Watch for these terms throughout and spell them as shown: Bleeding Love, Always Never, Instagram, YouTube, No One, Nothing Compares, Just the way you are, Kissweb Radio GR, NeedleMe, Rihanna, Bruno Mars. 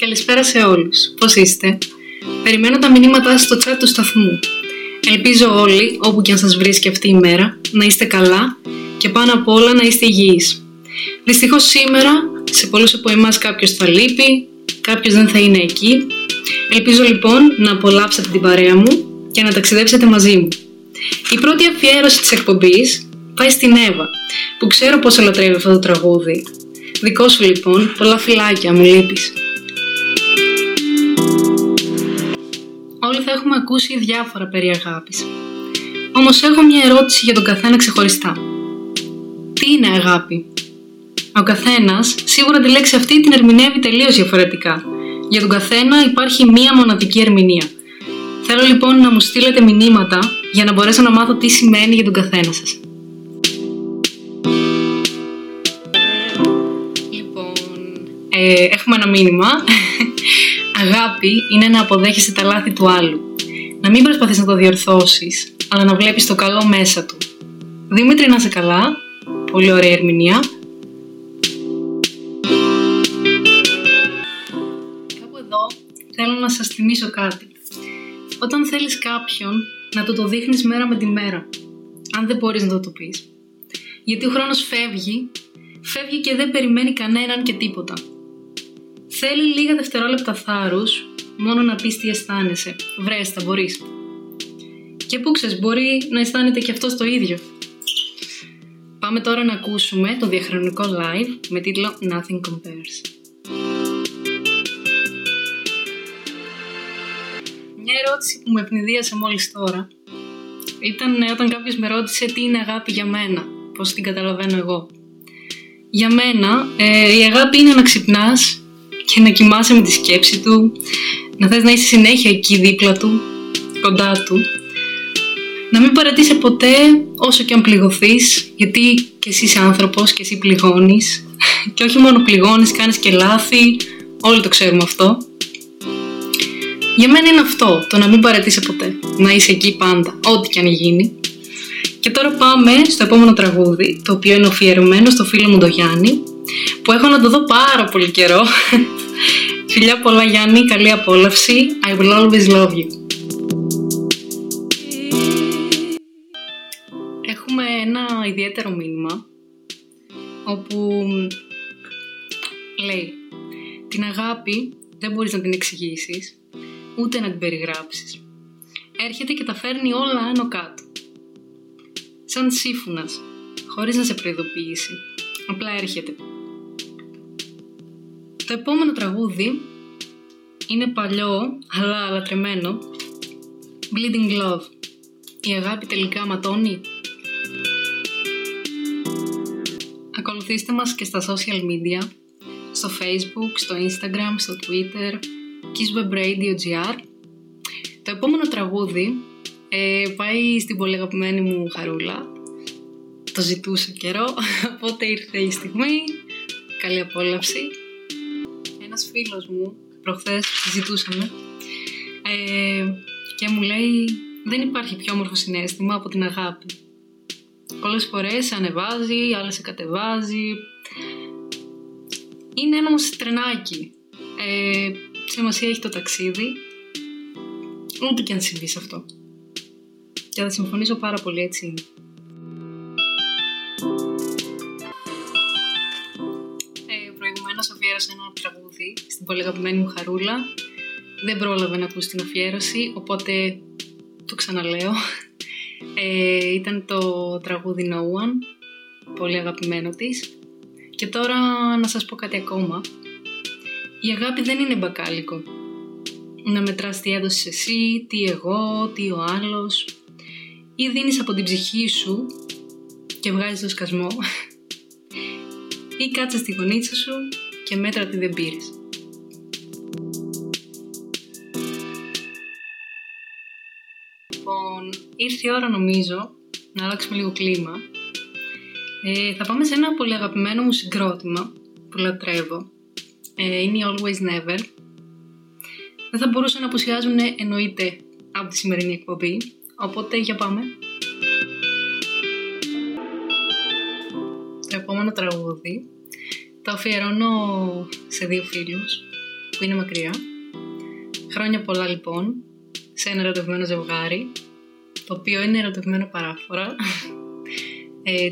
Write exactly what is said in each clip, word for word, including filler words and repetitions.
Καλησπέρα σε όλους. Πώς είστε? Περιμένω τα μηνύματά σας στο chat του σταθμού. Ελπίζω όλοι, όπου και αν σας βρίσκει αυτή η μέρα, να είστε καλά και πάνω απ' όλα να είστε υγιείς. Δυστυχώς σήμερα, σε πολλούς από εμάς κάποιος θα λείπει, κάποιος δεν θα είναι εκεί. Ελπίζω λοιπόν να απολαύσετε την παρέα μου και να ταξιδέψετε μαζί μου. Η πρώτη αφιέρωση της εκπομπής πάει στην Εύα, που ξέρω πόσο λατρεύει αυτό το τραγούδι. Δικό σου λοιπόν, πολλά φιλάκια, μου λείπεις. Όλοι θα έχουμε ακούσει διάφορα περί αγάπης. Όμως έχω μια ερώτηση για τον καθένα ξεχωριστά. Τι είναι αγάπη? Ο καθένας σίγουρα τη λέξη αυτή την ερμηνεύει τελείως διαφορετικά. Για τον καθένα υπάρχει μία μοναδική ερμηνεία. Θέλω λοιπόν να μου στείλετε μηνύματα για να μπορέσω να μάθω τι σημαίνει για τον καθένα σας. Ε, έχουμε ένα μήνυμα. Αγάπη είναι να αποδέχεσαι τα λάθη του άλλου. Να μην προσπαθείς να το διορθώσεις, αλλά να βλέπεις το καλό μέσα του. Δημήτρη, να είσαι καλά. Πολύ ωραία ερμηνεία. Κάπου εδώ θέλω να σας θυμίσω κάτι. Όταν θέλεις κάποιον, να του το δείχνεις μέρα με τη μέρα. Αν δεν μπορείς να το το πεις. Γιατί ο χρόνος φεύγει, φεύγει και δεν περιμένει κανέναν και τίποτα. Θέλει λίγα δευτερόλεπτα θάρρους, μόνο να πεις τι αισθάνεσαι. Βρες, τα μπορείς. Και πού ξέρεις, μπορεί να αισθάνεται και αυτός το ίδιο. Πάμε τώρα να ακούσουμε το διαχρονικό live με τίτλο Nothing Compares. Μια ερώτηση που με πνιδίασε μόλις τώρα ήταν όταν κάποιος με ρώτησε τι είναι αγάπη για μένα, πώς την καταλαβαίνω εγώ. Για μένα ε, η αγάπη είναι να ξυπνάς και να κοιμάσαι με τη σκέψη του, να θες να είσαι συνέχεια εκεί δίπλα του, κοντά του. Να μην παρατήσει ποτέ όσο και αν πληγωθείς, γιατί και εσύ είσαι άνθρωπος και εσύ πληγώνεις. Και όχι μόνο πληγώνεις, κάνεις και λάθη, όλοι το ξέρουμε αυτό. Για μένα είναι αυτό, το να μην παρατήσει ποτέ, να είσαι εκεί πάντα, ό,τι και αν γίνει. Και τώρα πάμε στο επόμενο τραγούδι, το οποίο είναι αφιερωμένο στο φίλο μου τον Γιάννη, που έχω να το δω πάρα πολύ καιρό. Φιλιά πολλά Γιάννη, καλή απόλαυση. I will always love you. Έχουμε ένα ιδιαίτερο μήνυμα, όπου λέει: την αγάπη δεν μπορείς να την εξηγήσεις, ούτε να την περιγράψεις. Έρχεται και τα φέρνει όλα άνω κάτω. Σαν σύμφωνας, χωρίς να σε προειδοποιήσει. Απλά έρχεται. Το επόμενο τραγούδι είναι παλιό, αλλά λατρεμένο. Bleeding Love. Η αγάπη τελικά ματώνει. Ακολουθήστε μας και στα social media. Στο Facebook, στο Instagram, στο Twitter. Kissweb Radio τζι αρ. Το επόμενο τραγούδι ε, πάει στην πολύ αγαπημένη μου Χαρούλα. Το ζητούσε καιρό, οπότε ήρθε η στιγμή. Καλή απόλαυση. Ένας φίλος μου, προχθές συζητούσαμε ε, και μου λέει: δεν υπάρχει πιο όμορφο συναίσθημα από την αγάπη. Πολλές φορές σε ανεβάζει, άλλες σε κατεβάζει. Είναι ένα όμως τρενάκι. Ε, σημασία έχει το ταξίδι, ούτε και αν συμβεί σε αυτό. Και θα συμφωνήσω πάρα πολύ, έτσι είναι. Αφιέρωσα ένα τραγούδι στην πολύ αγαπημένη μου Χαρούλα. Δεν πρόλαβε να ακούσει την αφιέρωση, οπότε το ξαναλέω. Ε, ήταν το τραγούδι No One, πολύ αγαπημένο της. Και τώρα να σας πω κάτι ακόμα. Η αγάπη δεν είναι μπακάλικο. Να μετράς τι έδωσες εσύ, τι εγώ, τι ο άλλος. Ή δίνεις από την ψυχή σου και βγάζεις το σκασμό. Ή κάτσε στη γωνίτσα σου και μέτρα τι δεν πήρες. Λοιπόν, ήρθε η ώρα νομίζω να αλλάξουμε λίγο κλίμα. Ε, θα πάμε σε ένα πολύ αγαπημένο μου συγκρότημα που λατρεύω. Ε, είναι η Always Never. Δεν θα μπορούσαν να απουσιάζουν εννοείται από τη σημερινή εκπομπή, οπότε για πάμε. Το επόμενο τραγούδι το αφιερώνω σε δύο φίλους, που είναι μακριά. Χρόνια πολλά λοιπόν σε ένα ερωτευμένο ζευγάρι, το οποίο είναι ερωτευμένο παράφορα.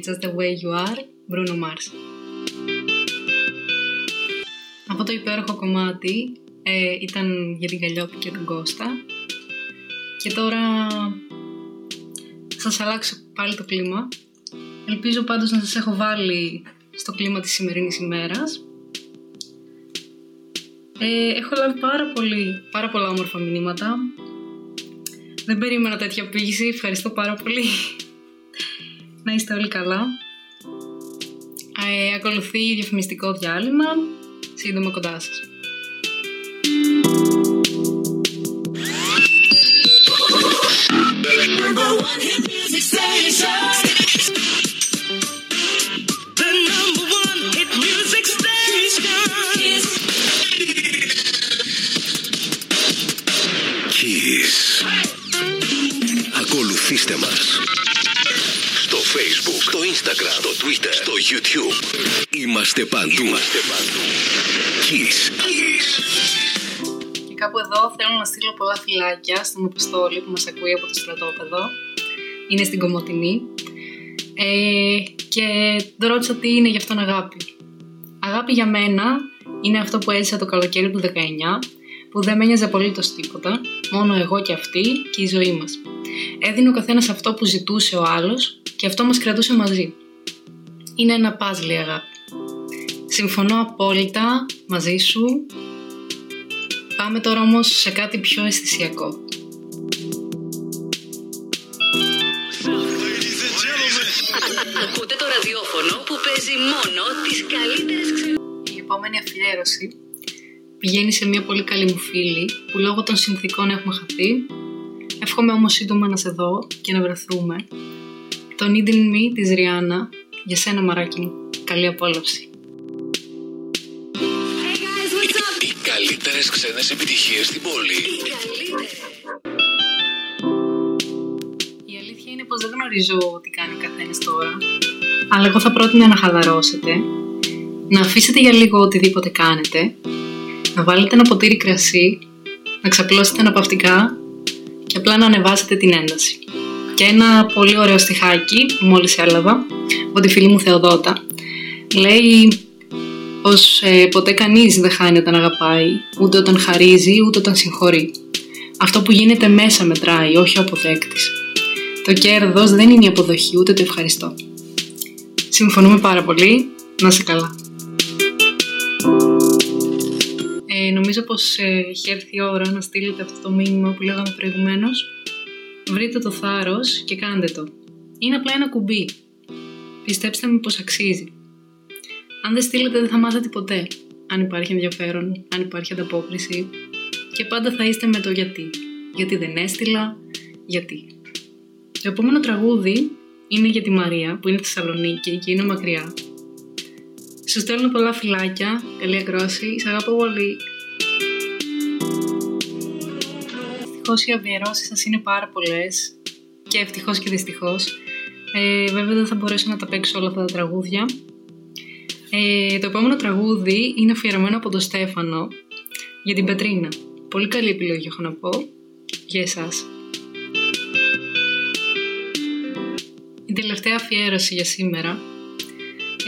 Just the way you are, Bruno Mars. Αυτό το υπέροχο κομμάτι ε, ήταν για την Καλλιόπη και τον Κώστα. Και τώρα θα σας αλλάξω πάλι το κλίμα. Ελπίζω πάντως να σας έχω βάλει στο κλίμα της σημερινής ημέρας. Ε, έχω λάβει πάρα, πολύ, πάρα πολλά όμορφα μηνύματα. Δεν περίμενα τέτοια πήγηση, ευχαριστώ πάρα πολύ. Να είστε όλοι καλά. Ε, ακολουθεί διαφημιστικό διάλειμμα. Σύντομα κοντά σας. Kiss. Ακολουθήστε μας στο Facebook, στο Instagram, στο Twitter, στο YouTube. Είμαστε παντού. Είμαστε παντού. Kiss. Και κάπου εδώ θέλω να στείλω πολλά φιλάκια στον Αποστόλη που μας ακούει από το στρατόπεδο. Είναι στην Κομωτινή. Ε, και το ρώτησα τι είναι για αυτόν αγάπη. Αγάπη για μένα είναι αυτό που έζησα το καλοκαίρι του δεκαεννιά, που δεν με ένοιαζε απολύτως τίποτα, μόνο εγώ και αυτή και η ζωή μας. Έδινε ο καθένας αυτό που ζητούσε ο άλλος και αυτό μας κρατούσε μαζί. Είναι ένα παζλ η αγάπη. Συμφωνώ απόλυτα μαζί σου. Πάμε τώρα όμως σε κάτι πιο αισθησιακό. Ακούτε το ραδιόφωνο που παίζει μόνο τις καλύτερες ξενοδοχείες. Η επόμενη αφιέρωση πηγαίνει σε μια πολύ καλή μου φίλη που λόγω των συνθήκων έχουμε χαθεί. Εύχομαι όμως σύντομα να σε δω και να βρεθούμε. Το NeedleMe της Rihanna. Για σένα μαράκι μου. Καλή απόλαυση. Οι καλύτερες ξένες επιτυχίες στην πόλη. Η αλήθεια είναι πως δεν γνωρίζω τι κάνει ο καθένας τώρα, αλλά εγώ θα πρότεινα να χαλαρώσετε, να αφήσετε για λίγο οτιδήποτε κάνετε, να βάλετε ένα ποτήρι κρασί, να ξαπλώσετε αναπαυτικά και απλά να ανεβάσετε την ένταση. Και ένα πολύ ωραίο στιχάκι που μόλις έλαβα από τη φίλη μου Θεοδότα λέει πως ε, ποτέ κανείς δεν χάνει όταν αγαπάει, ούτε όταν χαρίζει, ούτε όταν συγχωρεί. Αυτό που γίνεται μέσα μετράει, όχι ο αποδέκτης. Το κέρδος δεν είναι η αποδοχή, ούτε το ευχαριστώ. Συμφωνούμε πάρα πολύ, να είσαι καλά. Ε, νομίζω πως ε, έχει έρθει η ώρα να στείλετε αυτό το μήνυμα που λέγαμε προηγουμένως. Βρείτε το θάρρος και κάντε το. Είναι απλά ένα κουμπί. Πιστέψτε μου πως αξίζει. Αν δεν στείλετε δεν θα μάθατε ποτέ αν υπάρχει ενδιαφέρον, αν υπάρχει ανταπόκριση, και πάντα θα είστε με το γιατί. Γιατί δεν έστειλα, γιατί. Το επόμενο τραγούδι είναι για τη Μαρία που είναι στη Θεσσαλονίκη και είναι μακριά. Σου στέλνω πολλά φιλάκια, καλή ακρόαση, σ' αγαπώ πολύ. Δυστυχώς οι αφιερώσεις σας είναι πάρα πολλές και ευτυχώς και δυστυχώς. Ε, βέβαια δεν θα μπορέσω να τα παίξω όλα αυτά τα τραγούδια. Ε, το επόμενο τραγούδι είναι αφιερωμένο από τον Στέφανο για την Πετρίνα. Πολύ καλή επιλογή έχω να πω για εσάς. Η τελευταία αφιέρωση για σήμερα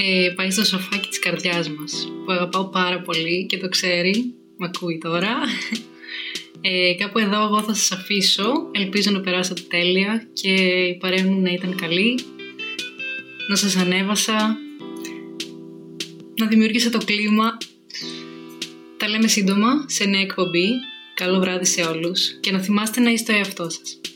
ε, πάει στο σοφάκι της καρδιάς μας που αγαπάω πάρα πολύ και το ξέρει, μ' ακούει τώρα. Ε, κάπου εδώ εγώ θα σας αφήσω. Ελπίζω να περάσατε τέλεια και η παρέα μου να ήταν καλή, να σας ανέβασα, να δημιούργησα το κλίμα. Τα λέμε σύντομα σε νέα εκπομπή. Καλό βράδυ σε όλους και να θυμάστε να είστε ο εαυτός σας.